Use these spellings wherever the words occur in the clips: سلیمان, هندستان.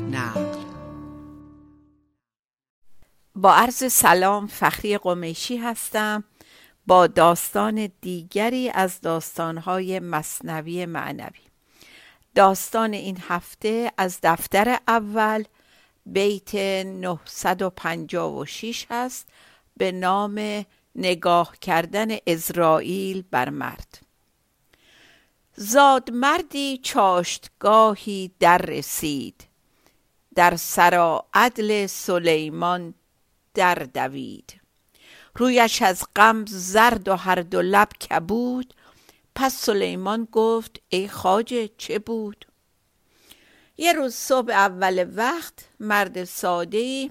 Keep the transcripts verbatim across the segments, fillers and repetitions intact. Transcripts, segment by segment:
نقل. با عرض سلام، فخری قمیشی هستم با داستان دیگری از داستانهای مثنوی معنوی. داستان این هفته از دفتر اول بیت نهصد و پنجاه و شش هست به نام نگاه کردن عزراییل بر مرد. زاد مردی چاشتگاهی در رسید، در سرا عدل سلیمان در دوید. رویش از غم زرد و هر دو لب کبود، پس سلیمان گفت ای خواجه چه بود؟ یه روز صبح اول وقت مرد ساده‌ای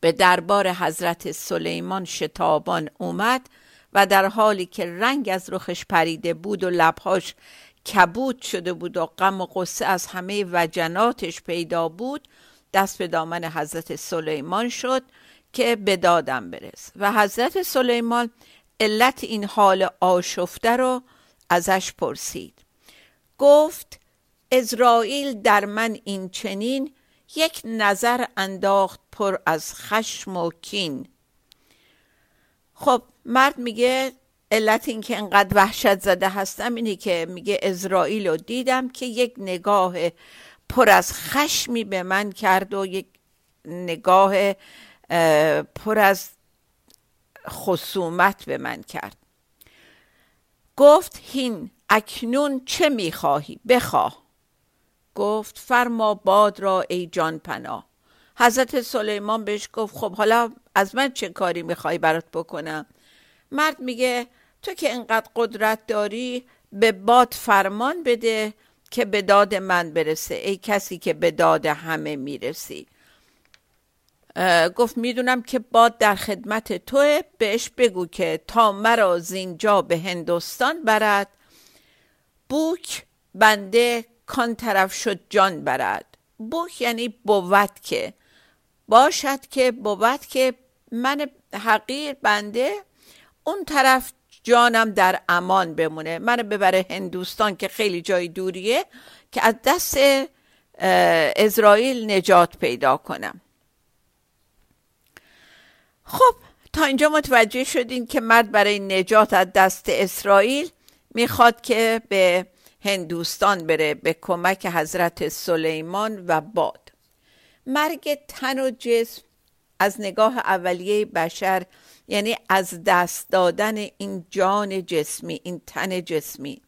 به دربار حضرت سلیمان شتابان اومد و در حالی که رنگ از رخش پریده بود و لبهاش کبود شده بود و غم و غصه از همه وجناتش پیدا بود، دست به دامن حضرت سلیمان شد که به دادم برس. و حضرت سلیمان علت این حال آشفته رو ازش پرسید. گفت عزراییل در من این چنین یک نظر انداخت پر از خشم و کین. خب مرد میگه علت این که انقدر وحشت زده هستم اینه که میگه عزراییل رو دیدم که یک نگاه پر از خشمی به من کرد و یک نگاه پر از خصومت به من کرد. گفت هین اکنون چه میخواهی؟ بخواه. گفت فرما باد را ای جان پناه. حضرت سلیمان بهش گفت خب حالا از من چه کاری میخوای برات بکنم؟ مرد میگه تو که انقدر قدرت داری به باد فرمان بده که به داد من برسه، ای کسی که به داد همه میرسی. گفت میدونم که باد در خدمت توه، بهش بگو که تا مرا زینجا به هندستان برد، بوک بنده کان طرف شد جان برد. بوک یعنی بود که، باشد که، بود که من حقیر بنده اون طرف جانم در امان بمونه، منو ببره هندوستان که خیلی جای دوریه که از دست عزراییل نجات پیدا کنم. خب تا اینجا متوجه شدین که مرد برای نجات از دست عزراییل میخواد که به هندوستان بره به کمک حضرت سلیمان و باد. مرگ تن و جسم از نگاه اولیه بشر یعنی از دست دادن این جان جسمی، این تن جسمی،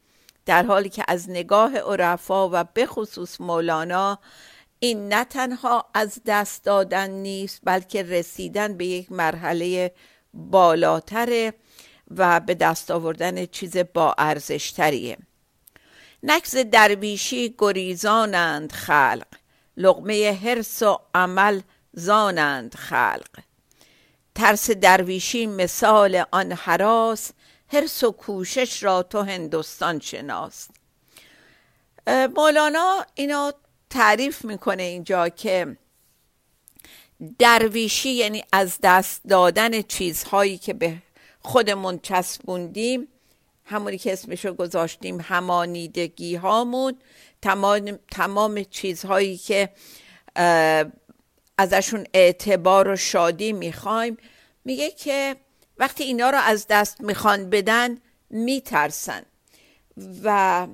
در حالی که از نگاه عرفا و به خصوص مولانا این نه تنها از دست دادن نیست بلکه رسیدن به یک مرحله بالاتر و به دست آوردن چیز با ارزشتریه. نکز درویشی گریزانند خلق، لقمه حرص و عمل زانند خلق. ترس درویشی مثال آن هراس، حرص و کوشش را تو هندوستان شناس. مولانا اینو تعریف میکنه اینجا که درویشی یعنی از دست دادن چیزهایی که به خودمون چسبوندیم، همونی که اسمشو گذاشتیم همانیدگی هامون، تمام, تمام چیزهایی که ازشون اعتبار و شادی میخوایم. میگه که وقتی اینا رو از دست میخوان بدن میترسن و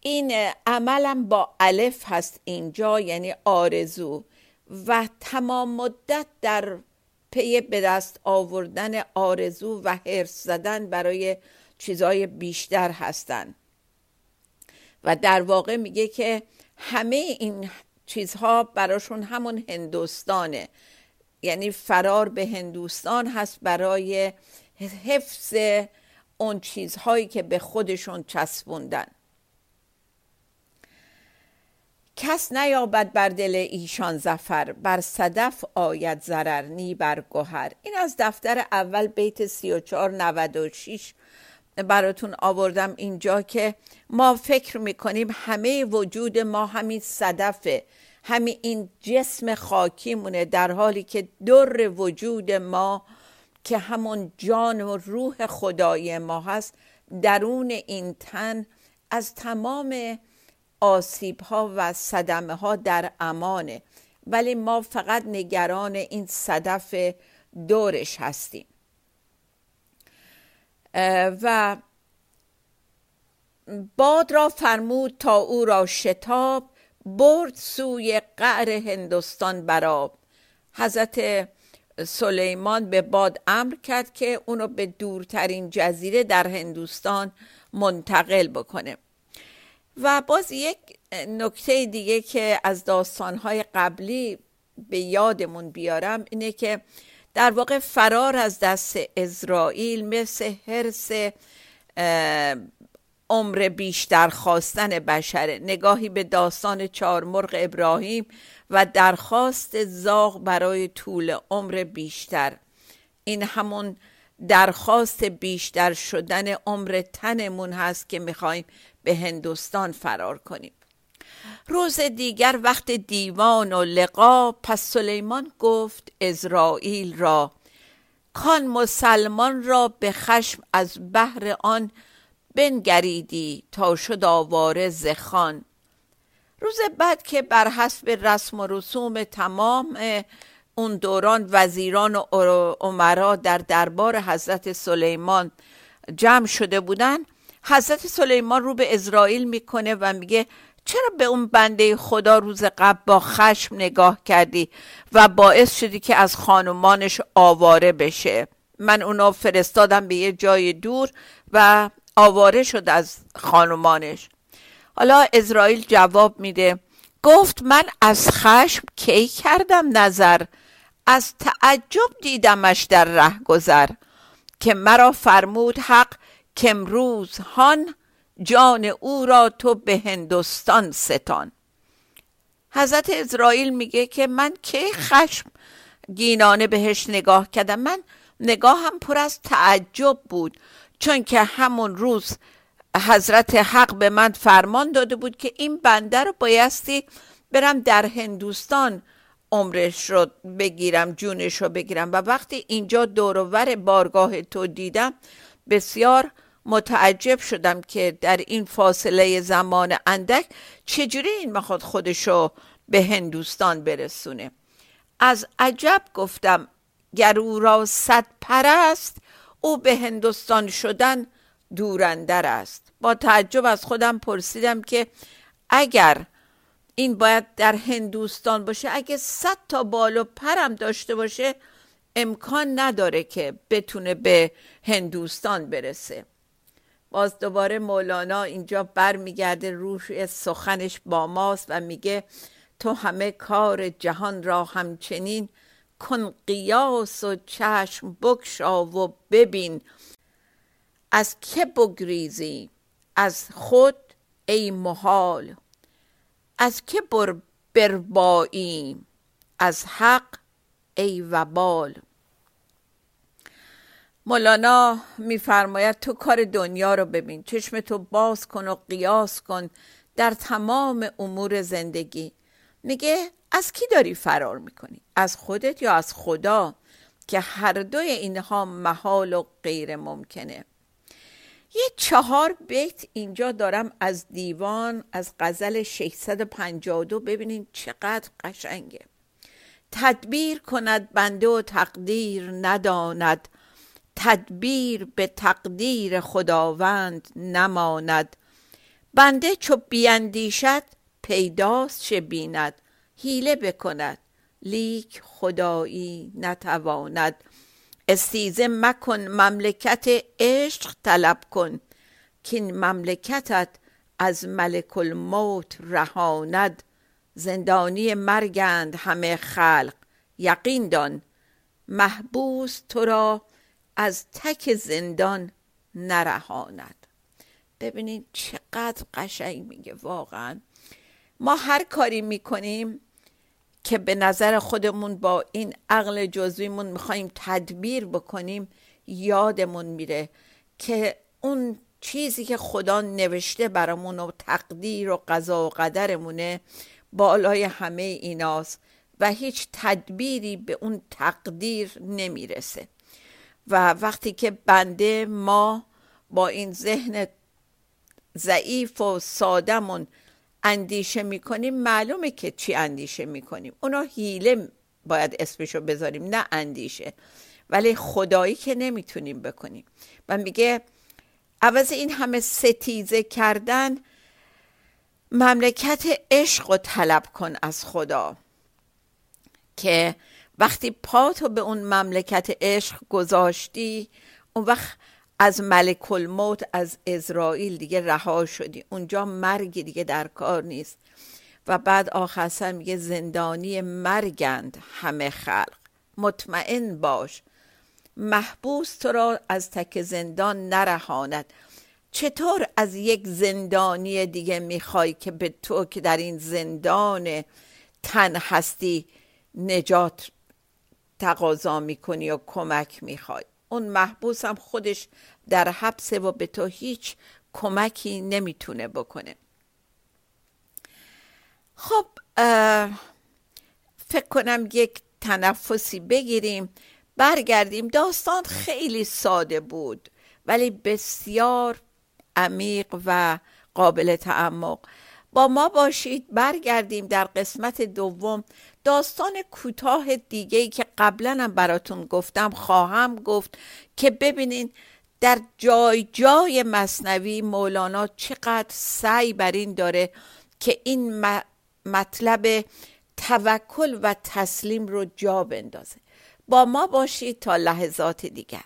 این عملم با الف هست اینجا یعنی آرزو و تمام مدت در پی به دست آوردن آرزو و حرص زدن برای چیزهای بیشتر هستن و در واقع میگه که همه این چیزها براشون همون هندوستانه، یعنی فرار به هندوستان هست برای حفظ اون چیزهایی که به خودشون چسبوندن. کس نیابد بر دل ایشان ظفر، بر صدف آید ضرر نی بر گوهر. این از دفتر اول بیت سی و چهار نود و شش براتون آوردم اینجا که ما فکر میکنیم همه وجود ما همین صدفه، همین این جسم خاکیمونه، در حالی که در وجود ما که همون جان و روح خدای ما هست، درون این تن از تمام آسیب ها و صدمه ها در امانه، ولی ما فقط نگران این صدف دورش هستیم. و باد را فرمود تا او را شتاب، برد سوی قعر هندستان براب. حضرت سلیمان به باد امر کرد که اونو به دورترین جزیره در هندوستان منتقل بکنه. و باز یک نکته دیگه که از داستانهای قبلی به یادمون بیارم اینه که در واقع فرار از دست عزراییل مثل حرص عمر بیشتر خواستن بشره. نگاهی به داستان چهارمرغ ابراهیم و درخواست زاغ برای طول عمر بیشتر، این همون درخواست بیشتر شدن عمر تنمون هست که میخوایم به هندوستان فرار کنیم. روز دیگر وقت دیوان و لقا، پس سلیمان گفت عزراییل را کان مسلمان را به خشم از بهر آن بنگریدی تا شد آواره ز خان. روز بعد که بر حسب رسم و رسوم تمام اون دوران وزیران و امرا در دربار حضرت سلیمان جمع شده بودن، حضرت سلیمان رو به عزراییل میکنه و میگه چرا به اون بنده خدا روز قبل با خشم نگاه کردی و باعث شدی که از خانمانش آواره بشه؟ من اونا فرستادم به یه جای دور و آواره شد از خانمانش. حالا عزراییل جواب میده، گفت من از خشم کی کردم نظر، از تعجب دیدمش در ره گذر، که مرا فرمود حق که امروز هان جان او را تو به هندوستان ستان. حضرت عزراییل میگه که من کی خشم گینانه بهش نگاه کردم، من نگاهم پر از تعجب بود، چون که همون روز حضرت حق به من فرمان داده بود که این بنده رو بایستی برم در هندوستان عمرش رو بگیرم، جونش رو بگیرم، و وقتی اینجا دورور بارگاه تو دیدم بسیار متعجب شدم که در این فاصله زمان اندک چجوری این میخواد خودشو به هندوستان برسونه. از عجب گفتم گر او را صد پرست، او به هندوستان شدن دوراندر است. با تعجب از خودم پرسیدم که اگر این باید در هندوستان باشه، اگه صد تا بال و پرم داشته باشه امکان نداره که بتونه به هندوستان برسه. باز دوباره مولانا اینجا بر میگرده روی سخنش با ماست و میگه تو همه کار جهان را همچنین کن قیاس و چشم بگشا و ببین، از که بگریزی از خود ای محال، از که بربایی از حق ای وبال. مولانا میفرماید تو کار دنیا رو ببین، چشم تو باز کن و قیاس کن در تمام امور زندگی. میگه از کی داری فرار میکنی؟ از خودت یا از خدا؟ که هر دوی اینها محال و غیر ممکنه. یه چهار بیت اینجا دارم از دیوان، از غزل ششصد و پنجاه و دو، ببینین چقدر قشنگه. تدبیر کند بنده و تقدیر نداند، تدبیر به تقدیر خداوند نماند، بنده چو بیندیشد پیداست چه بیند، حیله بکند لیک خدایی نتواند، استیزه مکن مملکت عشق طلب کن، که این مملکتت از ملک الموت رهاند، زندانی مرگند همه خلق یقین دان، محبوس تو را از تک زندان نرهاند. ببینید چقدر قشنگ میگه، واقعا ما هر کاری میکنیم که به نظر خودمون با این عقل جزویمون میخوایم تدبیر بکنیم، یادمون میره که اون چیزی که خدا نوشته برامون و تقدیر و قضا و قدرمونه بالای همه ایناست و هیچ تدبیری به اون تقدیر نمیرسه. و وقتی که بنده ما با این ذهن ضعیف و سادمون اندیشه میکنیم، معلومه که چی اندیشه میکنیم. اونا حیله باید اسمشو بذاریم، نه اندیشه، ولی خدایی که نمیتونیم بکنیم. و میگه عوض این همه ستیزه کردن، مملکت عشق رو طلب کن از خدا، که وقتی پاتو به اون مملکت عشق گذاشتی، اون وقت از ملک الموت، از عزراییل دیگه رها شدی. اونجا مرگ دیگه در کار نیست. و بعد آخر سر میگه زندانی مرگند همه خلق، مطمئن باش محبوس تو را از تک زندان نرهاند. چطور از یک زندانی دیگه میخوای که به تو که در این زندان تن هستی نجات تقاضا میکنی و کمک میخوای؟ اون محبوس هم خودش در حبسه و به تو هیچ کمکی نمیتونه بکنه. خب فکر کنم یک تنفسی بگیریم، برگردیم. داستان خیلی ساده بود ولی بسیار عمیق و قابل تعمق. با ما باشید، برگردیم در قسمت دوم. داستان کوتاه دیگه‌ای که قبلا هم براتون گفتم خواهم گفت که ببینین در جای جای مثنوی مولانا چقدر سعی بر این داره که این مطلب توکل و تسلیم رو جا بندازه. با ما باشید تا لحظات دیگر.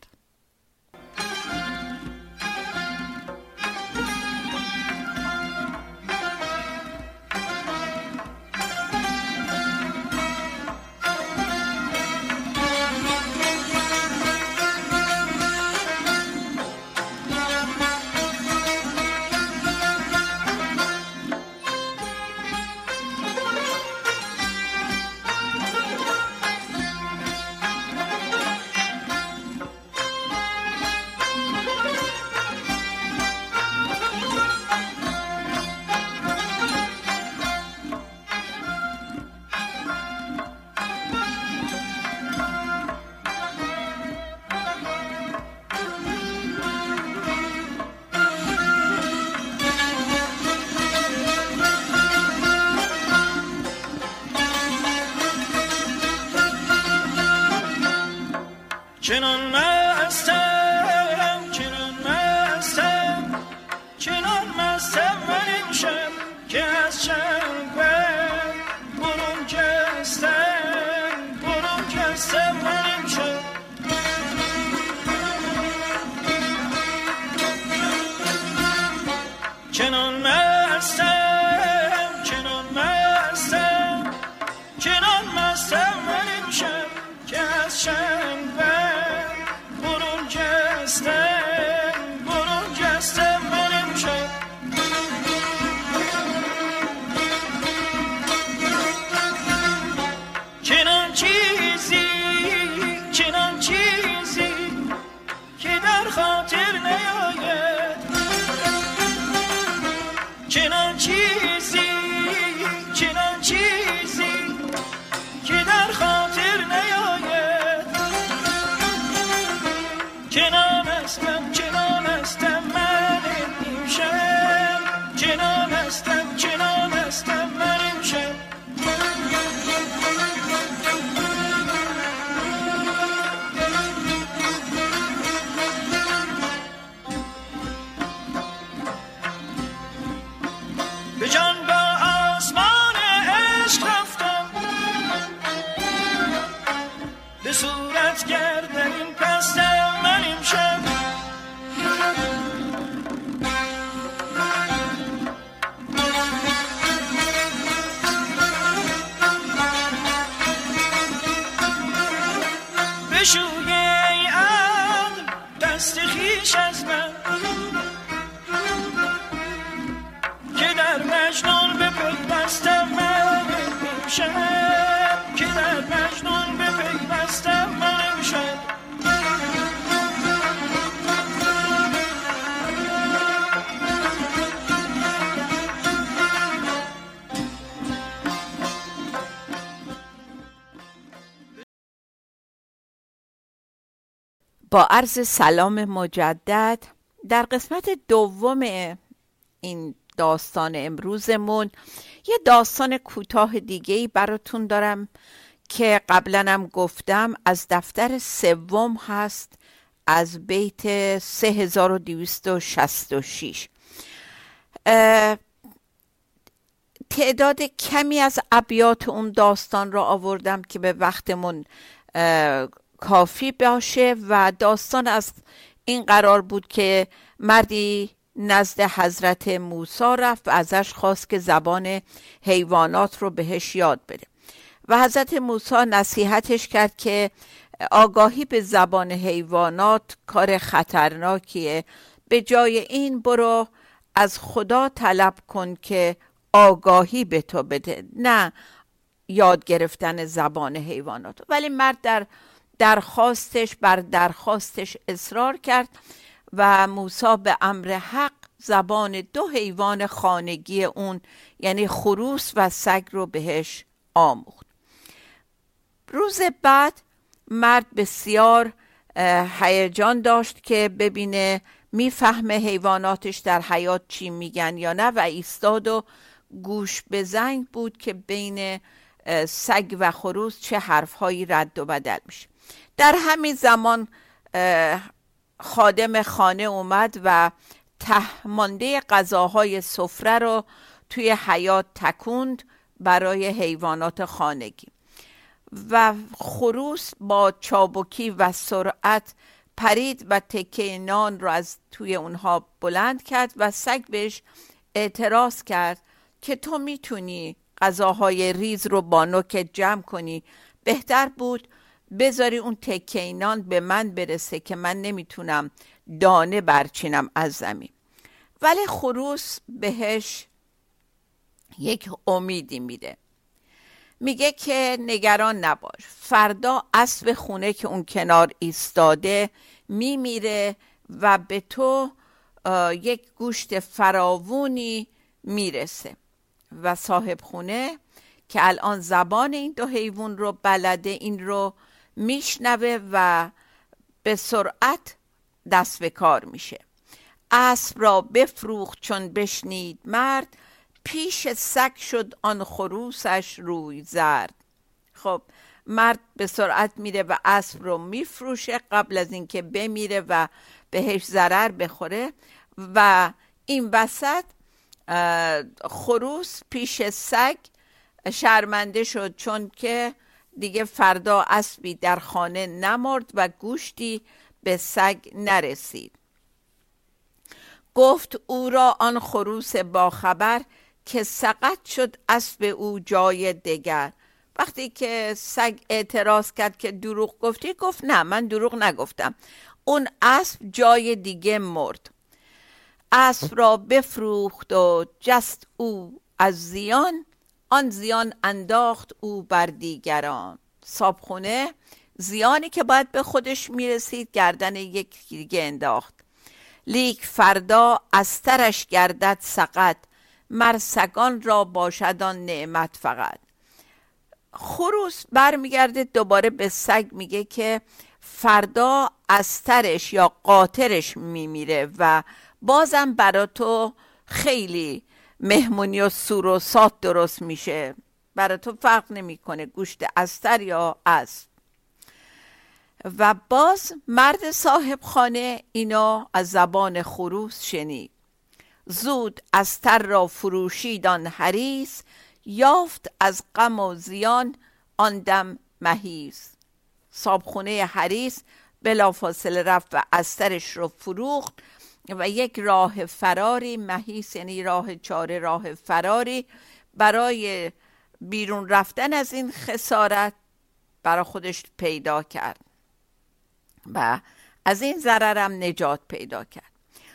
چنان مستم، چنان مستم، چنان مستم من امشب که از چنگم برون جستم، برون جستم من امشب. چنان مستم، چنان مستم، چنان مستم من امشب که از چنگم که در مجنون به پل بسته با عرض سلام مجدد در قسمت دوم این داستان امروزمون یه داستان کوتاه دیگه‌ای براتون دارم که قبلا هم گفتم از دفتر سوم هست، از بیت سه هزار و دویست و شصت و شش. تعداد کمی از ابیات اون داستان را آوردم که به وقتمون کافی باشه و داستان از این قرار بود که مردی نزد حضرت موسی رفت و ازش خواست که زبان حیوانات رو بهش یاد بده و حضرت موسی نصیحتش کرد که آگاهی به زبان حیوانات کار خطرناکیه، به جای این برو از خدا طلب کن که آگاهی به تو بده، نه یاد گرفتن زبان حیوانات. ولی مرد در درخواستش بر درخواستش اصرار کرد و موسی به امر حق زبان دو حیوان خانگی اون، یعنی خروس و سگ، رو بهش آموخت. روز بعد مرد بسیار هیجان داشت که ببینه میفهمه حیواناتش در حیات چی میگن یا نه و ایستاد و گوش به زنگ بود که بین سگ و خروس چه حرفهایی رد و بدل میشه. در همین زمان خادم خانه اومد و تهمانده غذاهای سفره رو توی حیات تکوند برای حیوانات خانگی و خروس با چابکی و سرعت پرید و تکه نان رو از توی اونها بلند کرد و سگ بهش اعتراض کرد که تو میتونی غذاهای ریز رو با نوکت جمع کنی، بهتر بود بذاری اون تکه نان به من برسه که من نمیتونم دانه برچینم از زمین. ولی خروس بهش یک امیدی میده، میگه که نگران نباش، فردا اسب خونه که اون کنار ایستاده میمیره و به تو یک گوشت فراوونی میرسه و صاحب خونه که الان زبان این دو حیوان رو بلده این رو میشنوه و به سرعت دست به کار میشه. اسب را بفروخت، چون بشنید مرد، پیش سگ شد آن خروسش روی زرد. خب مرد به سرعت میره و اسب رو میفروشه قبل از اینکه بمیره و بهش ضرر بخوره و این وسط خروس پیش سگ شرمنده شد، چون که دیگه فردا اسبی در خانه نمرد و گوشتی به سگ نرسید. گفت او را آن خروس باخبر که سقط شد اسب او جای دگر. وقتی که سگ اعتراض کرد که دروغ گفتی، گفت نه من دروغ نگفتم، اون اسب جای دیگه مرد. اسب را بفروخت و جست او از زیان، آن زیان انداخت او بر دیگران. صاحبخونه زیانی که باید به خودش میرسید گردن یک دیگه انداخت. لیک فردا از ترش گردد سقط، مرسگان را باشد آن نعمت فقط. خروس برمیگرده دوباره به سگ میگه که فردا از ترش یا قاطرش میمیره و بازم برا تو خیلی مهمونی و سور و سات درست میشه، برا تو فرق نمیکنه گوشت استر یا اسب. و باز مرد صاحب خانه اینا از زبان خروس شنید. زود استر را فروشید آن حریص، یافت از غم و زیان آن دم مهیز. صاحبخونه حریص بلافاصله رفت و استرش را فروخت و یک راه فراری، مهیس یعنی راه چاره، راه فراری برای بیرون رفتن از این خسارت برای خودش پیدا کرد و از این ضررم نجات پیدا کرد.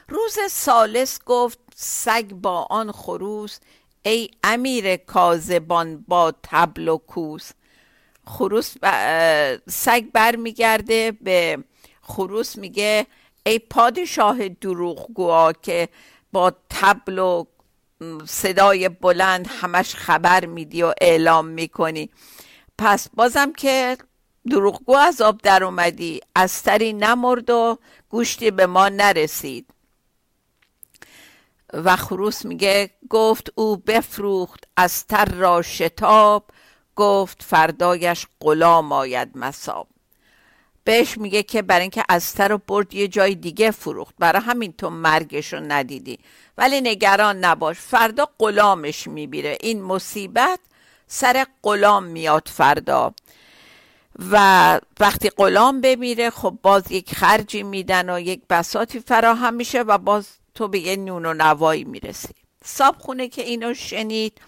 روز ثالث گفت سگ با آن خروس، ای امیر کاذبان با طبل و کوس. خروس سگ بر میگرده به خروس میگه ای پادشاه دروغگوها که با طبل و صدای بلند همش خبر میدی و اعلام میکنی. پس بازم که دروغگو از آب در اومدی، از تری نمرد و گوشتی به ما نرسید. و خروس میگه گفت او بفروخت از تر را شتاب، گفت فردایش غلام آید مصاب. بهش میگه که برای اینکه از تر رو برد یه جای دیگه فروخت، برای همین تو مرگش رو ندیدی، ولی نگران نباش، فردا غلامش میبیره. این مصیبت سر غلام میاد فردا، و وقتی غلام بمیره خب باز یک خرجی میدن و یک بساطی فراهم میشه و باز تو به یه نون و نوایی میرسی. صابخونه که اینو شنید،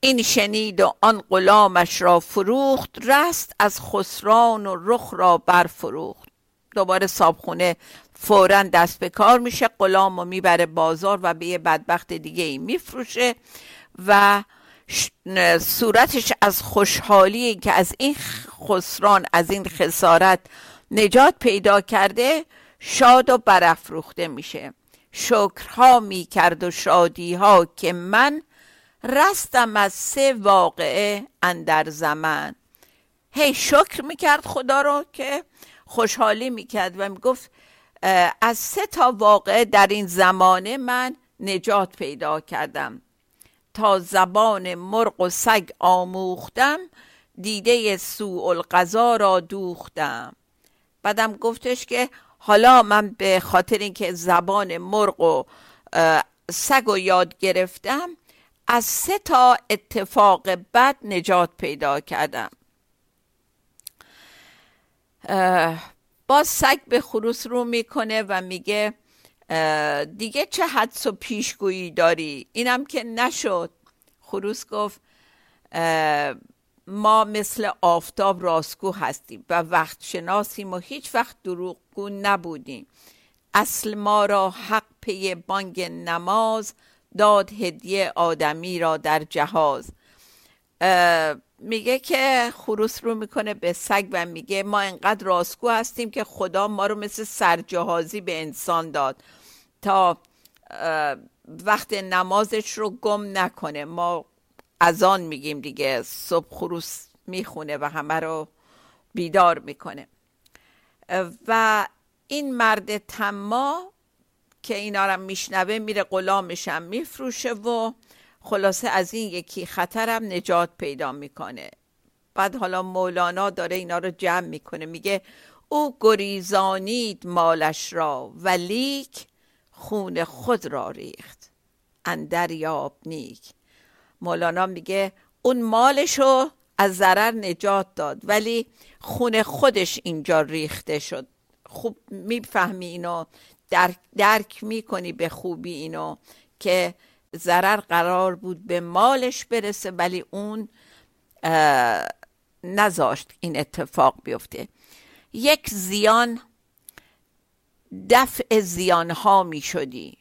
این شنید و آن غلامش را فروخت، رست از خسران و رخ را برفروخت. دوباره صابخونه فوراً دست به کار میشه، غلام رو میبره بازار و به یه بدبخت دیگه ای میفروشه و صورتش از خوشحالی که از این خسران، از این خسارت نجات پیدا کرده، شاد و برافروخته میشه. شکرها میکرد و شادیها که من رستم از سه واقعه اندر زمان. هی شکر میکرد خدا رو که خوشحالی میکرد و میگفت از سه تا واقعه در این زمانه من نجات پیدا کردم. تا زبان مرغ و سگ آموختم، دیده سوء القضا را دوختم. بعدم گفتش که حالا من به خاطر اینکه زبان مرغ و سگ و یاد گرفتم، از سه تا اتفاق بد نجات پیدا کردم. باز سگ به خروس رو میکنه و میگه دیگه چه حدس و پیشگویی داری؟ اینم که نشد. خروس گفت ما مثل آفتاب راستگو هستیم و وقت شناسیم و هیچ وقت دروغگو نبودیم. اصل ما را حق پی بانگ نماز، داد هدیه آدمی را در جهاز. میگه که خروس رو میکنه به سگ و میگه ما انقدر راستگو هستیم که خدا ما رو مثل سرجهازی به انسان داد تا وقت نمازش رو گم نکنه. ما اذان میگیم دیگه، صبح خروس میخونه و همه رو بیدار میکنه. و این مرد تما که اینا رو میشنوه میره غلامش هم میفروشه و خلاصه از این یکی خطرم نجات پیدا میکنه. بعد حالا مولانا داره اینا رو جمع میکنه، میگه او گریزانید مالش را، ولیک خون خود را ریخت اندر یاب نیک. مولانا میگه اون مالش رو از ضرر نجات داد، ولی خون خودش اینجا ریخته شد. خوب میفهمی اینو، درک, درک میکنی به خوبی اینو که ضرر قرار بود به مالش برسه ولی اون نذاشت این اتفاق بیفته. یک زیان دفع زیانها می شدی،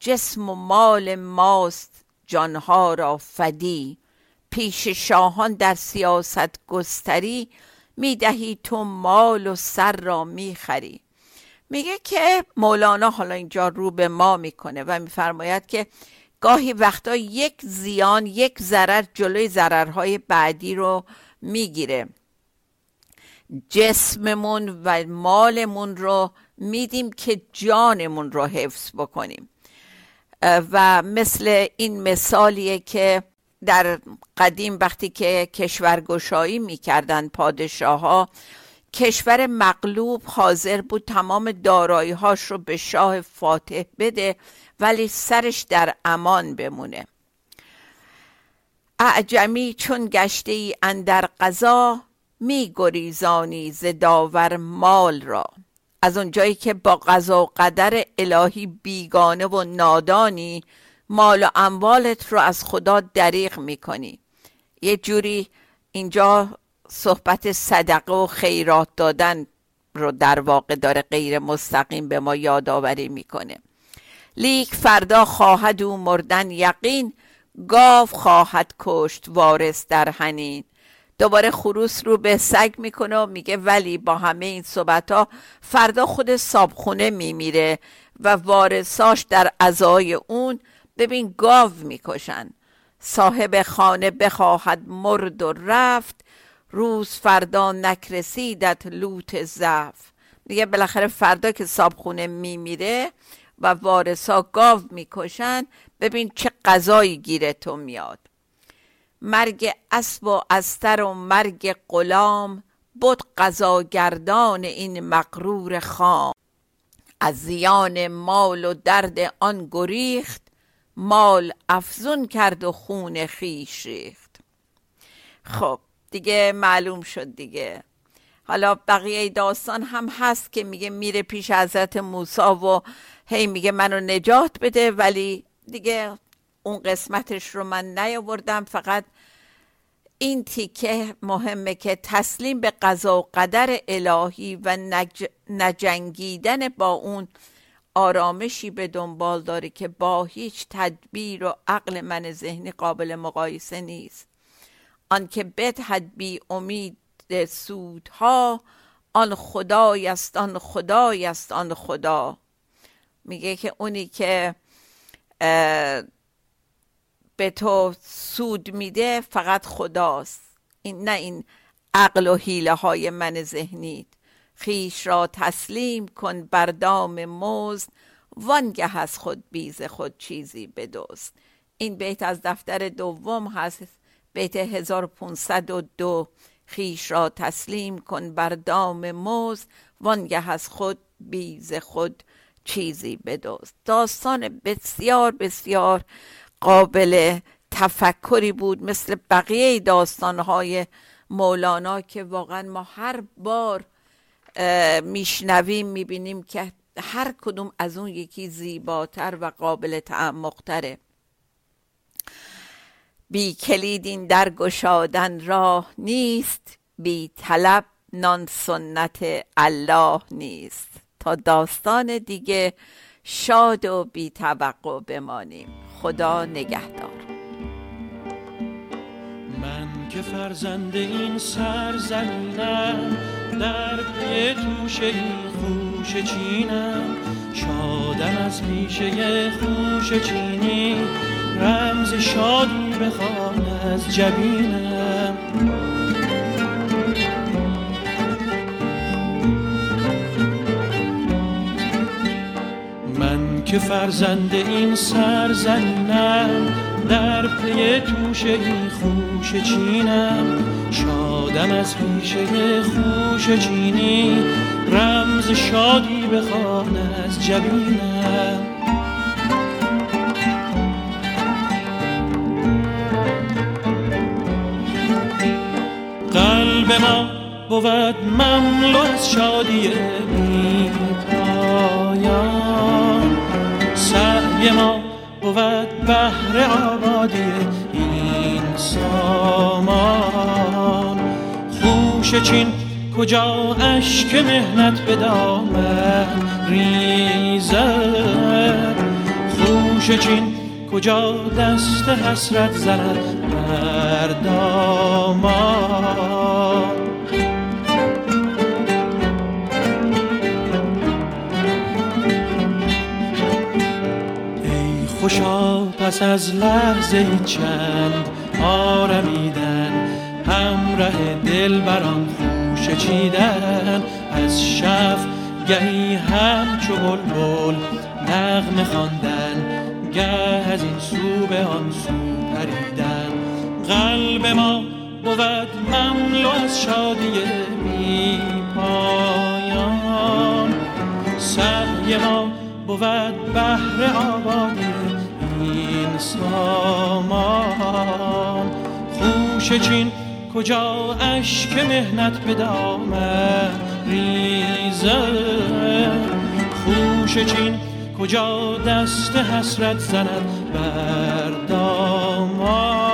جسم و مال ماست جانها را فدی. پیش شاهان در سیاست گستری، می دهی تو مال و سر را می خری. میگه که مولانا حالا اینجا رو به ما میکنه و میفرماید که گاهی وقتا یک زیان، یک ضرر جلوی ضررهای بعدی رو میگیره. جسممون و مالمون رو میدیم که جانمون رو حفظ بکنیم. و مثل این مثالیه که در قدیم وقتی که کشورگشایی میکردن پادشاه‌ها، کشور مغلوب حاضر بود تمام دارایی‌هاش رو به شاه فاتح بده ولی سرش در امان بمونه. اعجمی چون گشته ای اندر قضا، می گریزانی ز داور مال را. از اونجایی که با قضا و قدر الهی بیگانه و نادانی، مال و اموالت رو از خدا دریغ میکنی. یه جوری اینجا صحبت صدقه و خیرات دادن رو در واقع داره غیر مستقیم به ما یادآوری میکنه. لیک فردا خواهد او مردن یقین، گاو خواهد کشت وارث در حنین. دوباره خروس رو به سگ میکنه و میگه ولی با همه این صحبت ها فردا خود صابخونه میمیره و وارثاش در عزای اون، ببین گاو میکشن. صاحب خانه بخواهد مرد و رفت، روز فردا نکرسیدت لوت ضعف. دیگه بالاخره فردا که صابخونه میمیره و وارثا گاو میکشن، ببین چه قضایی گیره تو میاد. مرگ اسب و استر و مرگ غلام بود قضاگردان این مغرور خام. از زیان مال و درد آن گریخت، مال افزون کرد و خون خویش ریخت. خب دیگه معلوم شد دیگه. حالا بقیه داستان هم هست که میگه میره پیش حضرت موسی و هی میگه منو نجات بده، ولی دیگه اون قسمتش رو من نیاوردم. فقط این تیکه مهمه که تسلیم به قضا و قدر الهی و نج... نجنگیدن با اون آرامشی به دنبال داره که با هیچ تدبیر و عقل من ذهنی قابل مقایسه نیست. آن که بدهد بی امید سودها، آن خدای است، آن خدای است، آن خدا. میگه که اونی که به تو سود میده فقط خداست، این نه این عقل و حیله های من ذهنی. خیش را تسلیم کن بر دام مزد، وانگه از خود بیز خود چیزی بدوست. این بیت از دفتر دوم هست، بیت هزار و پانصد و دو. خیش را تسلیم کن بر دام مزد، وانگه از خود بیز خود چیزی بدوست. داستان بسیار بسیار قابل تفکری بود، مثل بقیه داستان‌های مولانا که واقعا ما هر بار میشنویم میبینیم که هر کدوم از اون یکی زیباتر و قابل تعمق‌تره. بی کلید این در گشادن راه نیست، بی طلب نان سنت الله نیست. تا داستان دیگه شاد و بی توقع بمانیم. خدا نگهدار. من که فرزند این سرزمینم، در پی توشه این خوشه چینم، شادم از میشه خوشه چینی، رمز شادی بخوان از جبینم. من که فرزند این سرزمینم، در پی توشه این خوشه چینم، شادم از پیشه خوشه چینی، رمز شادی بخوان از جبینم. قلب ما بود مملو از شادی بی پایان، سعی ما بود بهر آبادی این سامان. خوشه چین کجا اشک مهنت به دامن ریزد، خوشه چین کجا دست حسرت زند بر دامان. ای خوشا پس از لحظه چند آرمیدن، همراه دل بران خوشه چیدن. از شف گهی همچو بلبل نغمه خواندن، گه از این سو به آن سو پریدن. قلب ما بود مملو از شادی بی پایان، سعی ما بود بهر آبادی این سامان. خوشه چین کجا اشک مهنت به دامن ریزد، خوشه چین کجا دست حسرت زند بر دامان.